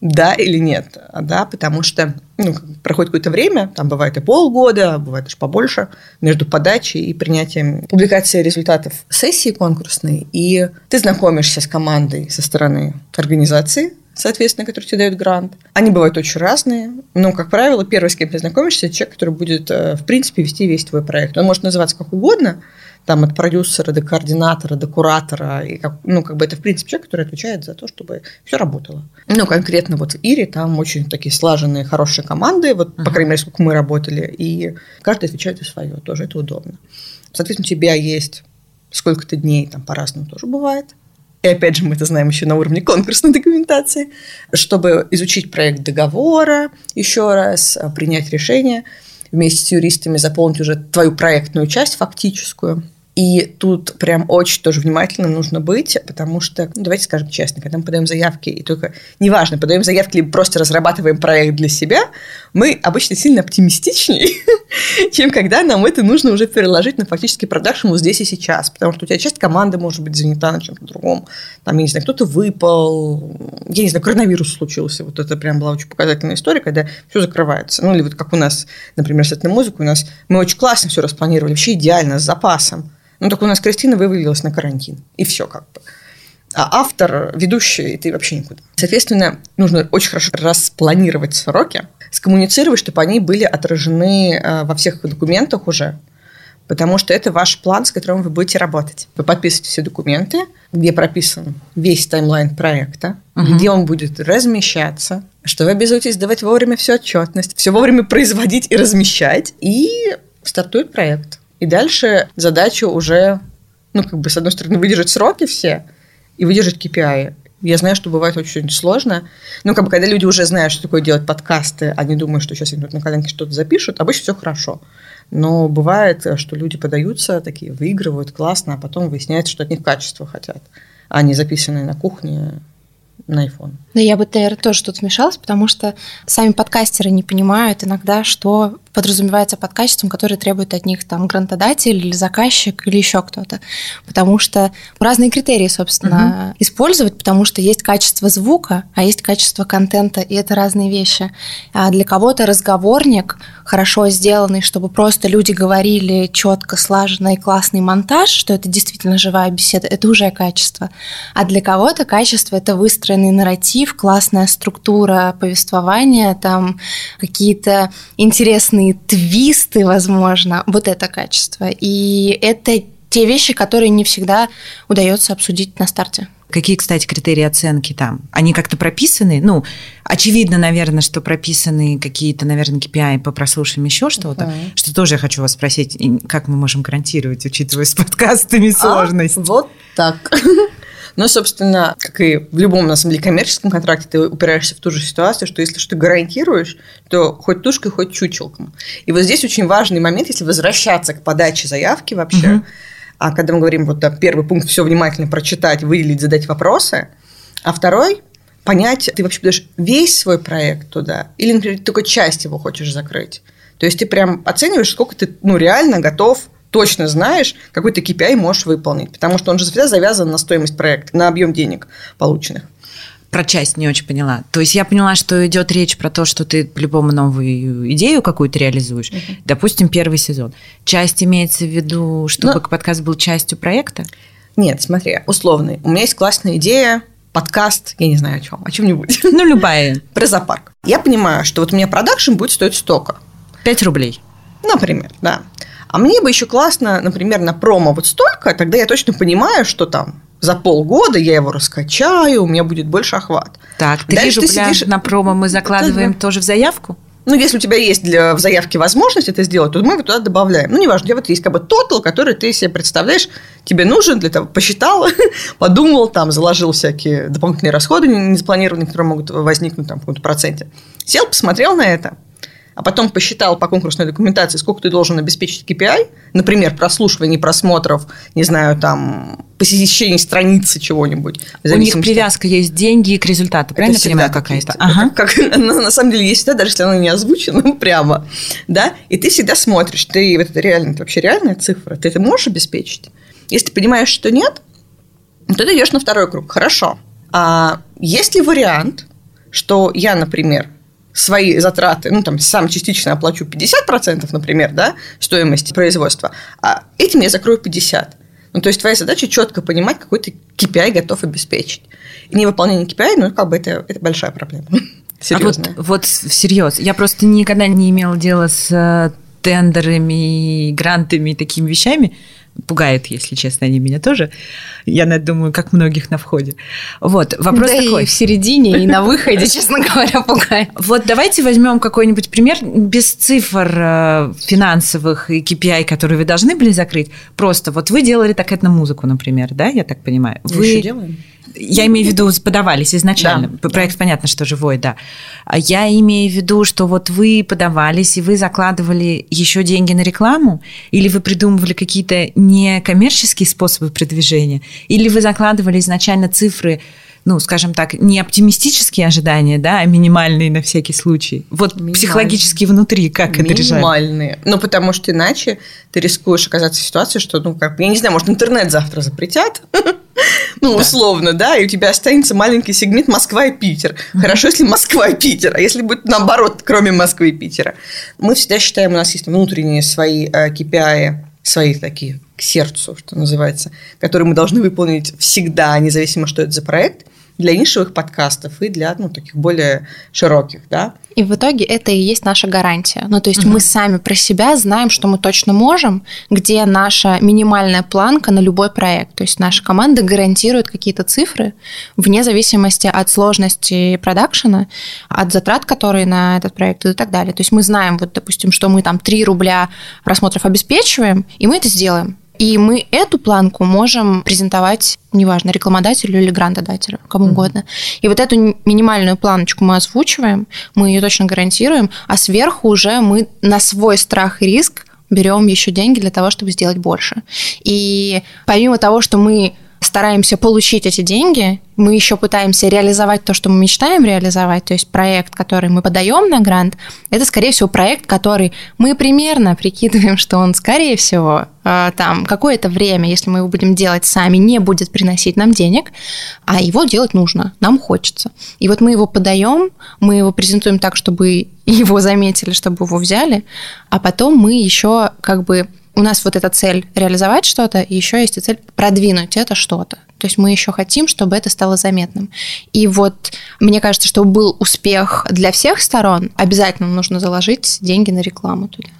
да или нет, да, потому что ну, проходит какое-то время, там бывает и полгода, бывает даже побольше, между подачей и принятием публикации результатов сессии конкурсной, и ты знакомишься с командой со стороны организации, соответственно, которые тебе дают грант. Они бывают очень разные, но, как правило, первый, с кем ты знакомишься, это человек, который будет, в принципе, вести весь твой проект. Он может называться как угодно, там, от продюсера до координатора, до куратора, и как, ну, как бы это, в принципе, человек, который отвечает за то, чтобы все работало. Ну, конкретно вот в ИРИ там очень такие слаженные, хорошие команды, вот, uh-huh. по крайней мере, сколько мы работали, и каждый отвечает за свое, тоже это удобно. Соответственно, у тебя есть сколько-то дней, там, по-разному тоже бывает. И опять же, мы это знаем еще на уровне конкурсной документации, чтобы изучить проект договора еще раз, принять решение, вместе с юристами заполнить уже твою проектную часть фактическую. И тут прям очень тоже внимательным нужно быть, потому что, ну, давайте скажем честно, когда мы подаем заявки, и только, неважно, подаем заявки, либо просто разрабатываем проект для себя, мы обычно сильно оптимистичнее, чем когда нам это нужно уже переложить на фактически продакшн вот здесь и сейчас, потому что у тебя часть команды может быть занята на чем-то другом, там, я не знаю, кто-то выпал, я не знаю, коронавирус случился, вот это прям была очень показательная история, когда все закрывается, ну, или вот как у нас, например, с Этномузыкой, у нас мы очень классно все распланировали, вообще идеально, с запасом. Ну, только у нас Кристина вывалилась на карантин, и все как бы. А автор, ведущий, ты вообще никуда. Соответственно, нужно очень хорошо распланировать сроки, скоммуницировать, чтобы они были отражены во всех документах уже, потому что это ваш план, с которым вы будете работать. Вы подписываете все документы, где прописан весь таймлайн проекта, угу. где он будет размещаться, что вы обязуетесь давать вовремя всю отчетность, все вовремя производить и размещать, и стартует проект. И дальше задача уже, ну, как бы, с одной стороны, выдержать сроки все и выдержать кей пи ай. Я знаю, что бывает очень сложно. Ну, как бы, когда люди уже знают, что такое делать подкасты, они думают, что сейчас они тут на коленке что-то запишут, обычно все хорошо. Но бывает, что люди подаются, такие выигрывают классно, а потом выясняется, что от них качество хотят, а не записанные на кухне на iPhone. Да, я бы, наверное, тоже тут вмешалась, потому что сами подкастеры не понимают иногда, что подразумевается под качеством, которое требует от них там грантодатель или заказчик или еще кто-то. Потому что разные критерии, собственно, uh-huh. использовать, потому что есть качество звука, а есть качество контента, и это разные вещи. А для кого-то разговорник, хорошо сделанный, чтобы просто люди говорили четко, слаженный, классный монтаж, что это действительно живая беседа, это уже качество. А для кого-то качество – это выстроенный нарратив, классная структура повествования, там какие-то интересные твисты, возможно, вот это качество. И это те вещи, которые не всегда удается обсудить на старте. Какие, кстати, критерии оценки там? Они как-то прописаны? Ну, очевидно, наверное, что прописаны какие-то, наверное, кей пи ай по прослушиваниям, еще что-то. Uh-huh. Что тоже я хочу вас спросить, как мы можем гарантировать, учитывая с подкастами сложность? А, вот так. Но, собственно, как и в любом, на самом деле, коммерческом контракте, ты упираешься в ту же ситуацию, что если что-то гарантируешь, то хоть тушкой, хоть чучелком. И вот здесь очень важный момент, если возвращаться к подаче заявки вообще, угу. а когда мы говорим, вот там, первый пункт, все внимательно прочитать, выделить, задать вопросы, а второй – понять, ты вообще подаешь весь свой проект туда или, например, только часть его хочешь закрыть. То есть ты прям оцениваешь, сколько ты, ну, реально готов, точно знаешь, какой-то кей пи ай можешь выполнить, потому что он же всегда завязан на стоимость проекта, на объем денег полученных. Про часть не очень поняла. То есть я поняла, что идет речь про то, что ты по-любому новую идею какую-то реализуешь. Uh-huh. Допустим, первый сезон. Часть имеется в виду, чтобы Но... подкаст был частью проекта? Нет, смотри, условный. У меня есть классная идея, подкаст, я не знаю о чем, о чем-нибудь. Ну, любая. Про зоопарк. Я понимаю, что вот у меня продакшн будет стоить столько. Пять рублей. Например, да. А мне бы еще классно, например, на промо вот столько, тогда я точно понимаю, что там за полгода я его раскачаю, у меня будет больше охват. Так, три рубля сидишь... на промо мы закладываем да, да. тоже в заявку? Ну, если у тебя есть для, в заявке возможность это сделать, то мы его туда добавляем. Ну, неважно, у тебя вот есть как бы тотал, который ты себе представляешь, тебе нужен, для того, посчитал, подумал, там, заложил всякие дополнительные расходы незапланированные, которые могут возникнуть там, в каком-то проценте. Сел, посмотрел на это. А потом посчитал по конкурсной документации, сколько ты должен обеспечить кей пи ай, например, прослушиваний, просмотров, не знаю, там, посещений страницы чего-нибудь. У них привязка есть деньги к результату, правильно понимаю, какая-то? Ага. Как, как, на самом деле, есть всегда, даже если она не озвучена прямо, да, и ты всегда смотришь, ты, это, реально, это вообще реальная цифра, ты это можешь обеспечить? Если ты понимаешь, что нет, то ты идешь на второй круг, хорошо. А есть ли вариант, что я, например, свои затраты, ну, там, сам частично оплачу пятьдесят процентов, например, да, стоимости производства, а этим я закрою пятьдесят процентов. Ну, то есть, твоя задача четко понимать, какой ты кей пи ай готов обеспечить. И невыполнение кей пи ай, ну, как бы это, это большая проблема. Серьезная. А вот, вот всерьез, я просто никогда не имела дела с тендерами, грантами и такими вещами. Пугает, если честно, они меня тоже. Я думаю, как многих на входе. Вот, вопрос да такой. И в середине, и на выходе, честно говоря, пугает. Вот давайте возьмем какой-нибудь пример без цифр финансовых и кей пи ай, которые вы должны были закрыть. Просто вот вы делали так Этномузыку, например, да, я так понимаю. Вы еще делаем? Я имею в виду, подавались изначально. Да. Проект, понятно, что живой, да. Я имею в виду, что вот вы подавались, и вы закладывали еще деньги на рекламу, или вы придумывали какие-то некоммерческие способы продвижения, или вы закладывали изначально цифры, ну, скажем так, не оптимистические ожидания, да, а минимальные на всякий случай. Вот минимальные. Психологически внутри как это решать? Минимальные. Ну, потому что иначе ты рискуешь оказаться в ситуации, что, ну, как, я не знаю, может, интернет завтра запретят, ну, условно, да, и у тебя останется маленький сегмент Москва и Питер. Хорошо, если Москва и Питер, а если будет наоборот, кроме Москвы и Питера. Мы всегда считаем, у нас есть внутренние свои кей пи ай, свои такие к сердцу, что называется, которые мы должны выполнить всегда, независимо, что это за проект, для нишевых подкастов и для, ну, таких более широких, да. И в итоге это и есть наша гарантия. Ну, то есть, угу. мы сами про себя знаем, что мы точно можем, где наша минимальная планка на любой проект. То есть, наша команда гарантирует какие-то цифры вне зависимости от сложности продакшена, от затрат, которые на этот проект и так далее. То есть, мы знаем, вот, допустим, что мы там три рубля просмотров обеспечиваем, и мы это сделаем. И мы эту планку можем презентовать, неважно, рекламодателю или грантодателю, кому mm-hmm. угодно. И вот эту минимальную планочку мы озвучиваем, мы ее точно гарантируем, а сверху уже мы на свой страх и риск берем еще деньги для того, чтобы сделать больше. И помимо того, что мы стараемся получить эти деньги, мы еще пытаемся реализовать то, что мы мечтаем реализовать, то есть проект, который мы подаем на грант, это, скорее всего, проект, который мы примерно прикидываем, что он, скорее всего, там какое-то время, если мы его будем делать сами, не будет приносить нам денег, а его делать нужно, нам хочется. И вот мы его подаем, мы его презентуем так, чтобы его заметили, чтобы его взяли, а потом мы еще как бы... У нас вот эта цель реализовать что-то, и еще есть и цель продвинуть это что-то. То есть мы еще хотим, чтобы это стало заметным. И вот мне кажется, чтобы был успех для всех сторон, обязательно нужно заложить деньги на рекламу туда.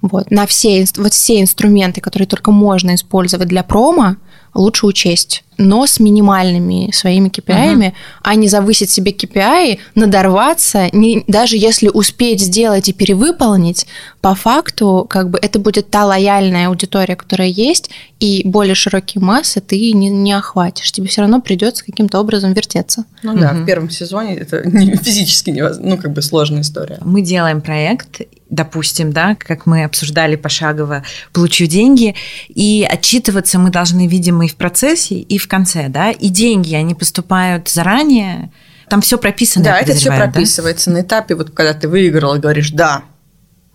Вот. На все, вот все инструменты, которые только можно использовать для промо, лучше учесть, но с минимальными своими кей пи ай-ами, uh-huh. а не завысить себе кей пи ай, надорваться, не, даже если успеть сделать и перевыполнить, по факту как бы это будет та лояльная аудитория, которая есть, и более широкие массы ты не, не охватишь. Тебе все равно придется каким-то образом вертеться. Ну uh-huh. да, в первом сезоне это не, физически невозможно, ну как бы сложная история. Мы делаем проект, допустим, да, как мы обсуждали пошагово, получу деньги, и отчитываться мы должны, видимо, и в процессе, и в конце, да, и деньги, они поступают заранее, там все прописано. Да, это все прописывается, да? На этапе, вот когда ты выиграл и говоришь, да,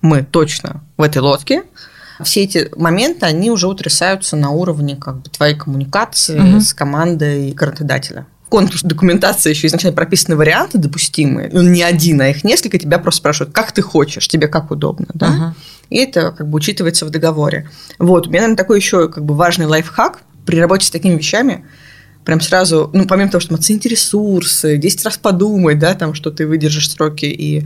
мы точно в этой лодке, все эти моменты, они уже утрясаются на уровне как бы твоей коммуникации угу. с командой грантодателя. Конкурс документации еще изначально прописаны варианты допустимые, ну, не один, а их несколько, тебя просто спрашивают, как ты хочешь, тебе как удобно, да, uh-huh. и это как бы учитывается в договоре. Вот, у меня, наверное, такой еще как бы важный лайфхак при работе с такими вещами, прям сразу, ну, помимо того, что оцените ресурсы, десять раз подумай, да, там, что ты выдержишь сроки и,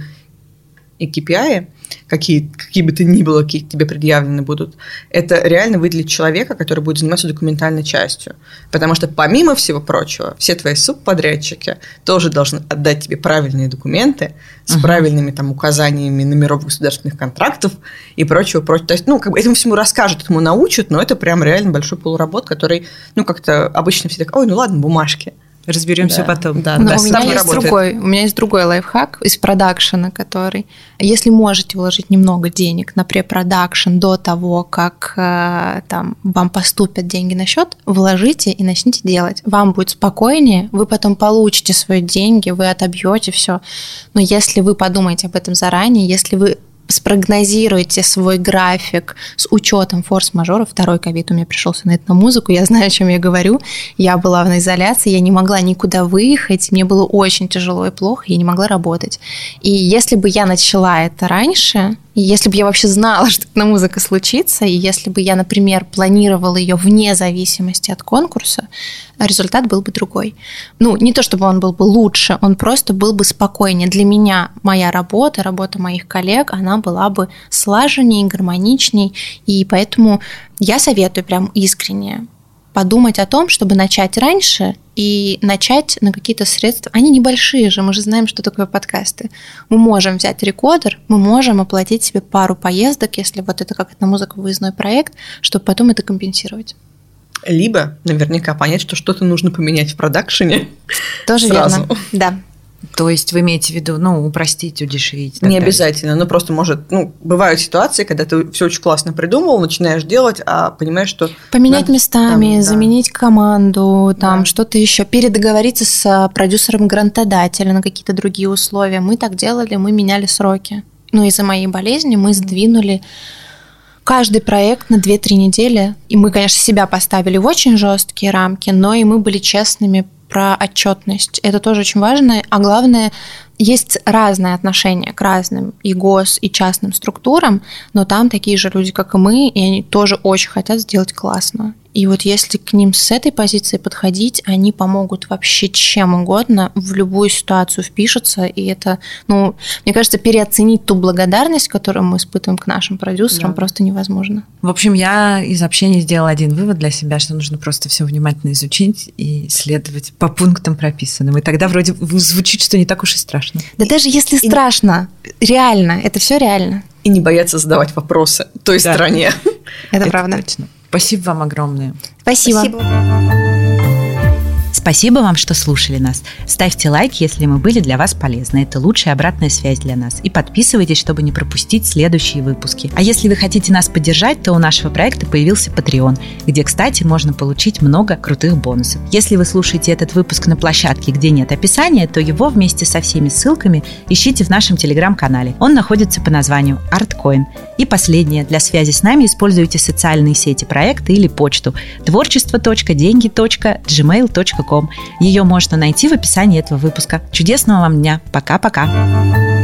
и кей пи ай, какие, какие бы ты ни было, какие тебе предъявлены будут, это реально выделить человека, который будет заниматься документальной частью. Потому что, помимо всего прочего, все твои субподрядчики тоже должны отдать тебе правильные документы с uh-huh. правильными там, указаниями номеров государственных контрактов и прочего, прочего. То есть, ну, как бы этому всему расскажут, этому научат, но это прям реально большой полуработ, который, ну, как-то обычно все так, ой, ну ладно, бумажки. Разберемся да. потом. Да, да, у, меня есть другой, у меня есть другой лайфхак из продакшена, который... Если можете вложить немного денег на препродакшен до того, как там, вам поступят деньги на счет, вложите и начните делать. Вам будет спокойнее, вы потом получите свои деньги, вы отобьете все. Но если вы подумаете об этом заранее, если вы спрогнозируйте свой график с учетом форс-мажоров. Второй ковид у меня пришелся на этномузыку, я знаю, о чем я говорю. Я была на изоляции, я не могла никуда выехать, мне было очень тяжело и плохо, я не могла работать. И если бы я начала это раньше, и если бы я вообще знала, что этномузыка случится, и если бы я, например, планировала ее вне зависимости от конкурса, результат был бы другой. Ну, не то чтобы он был бы лучше, он просто был бы спокойнее. Для меня моя работа, работа моих коллег, она была бы слаженней, гармоничней, и поэтому я советую прям искренне подумать о том, чтобы начать раньше и начать на какие-то средства. Они небольшие же, мы же знаем, что такое подкасты. Мы можем взять рекордер, мы можем оплатить себе пару поездок, если вот это как-то музыка выездной проект, чтобы потом это компенсировать. либо наверняка понять, что что-то нужно поменять в продакшене. Тоже сразу. Верно, да. То есть вы имеете в виду, ну, упростить, удешевить? Не обязательно, но просто может, ну, бывают ситуации, когда ты все очень классно придумал, начинаешь делать, а понимаешь, что... Поменять надо, местами, там, да. заменить команду, там да. что-то еще, передоговориться с продюсером грантодателя на какие-то другие условия. Мы так делали, мы меняли сроки. Ну, из-за моей болезни мы сдвинули каждый проект на две-три недели. И мы, конечно, себя поставили в очень жесткие рамки, но и мы были честными про отчетность. Это тоже очень важно. А главное, есть разные отношения к разным и гос, и частным структурам, но там такие же люди, как и мы, и они тоже очень хотят сделать классно. И вот если к ним с этой позиции подходить, они помогут вообще чем угодно, в любую ситуацию впишутся. И это, ну, мне кажется, переоценить ту благодарность, которую мы испытываем к нашим продюсерам, да. просто невозможно. В общем, я из общения сделала один вывод для себя, что нужно просто все внимательно изучить и следовать по пунктам прописанным. И тогда вроде звучит, что не так уж и страшно. Да и, даже если и... страшно, реально, это все реально. И не бояться задавать вопросы той да. стороне. Это правда. Точно. Спасибо вам огромное. Спасибо. Спасибо. Спасибо вам, что слушали нас. Ставьте лайк, если мы были для вас полезны. Это лучшая обратная связь для нас. И подписывайтесь, чтобы не пропустить следующие выпуски. А если вы хотите нас поддержать, то у нашего проекта появился Patreon, где, кстати, можно получить много крутых бонусов. Если вы слушаете этот выпуск на площадке, где нет описания, то его вместе со всеми ссылками ищите в нашем телеграм-канале. Он находится по названию Artcoin. И последнее. Для связи с нами используйте социальные сети проекта или почту творчество точка деньги точка джимейл точка ком. Ее можно найти в описании этого выпуска. Чудесного вам дня. Пока-пока.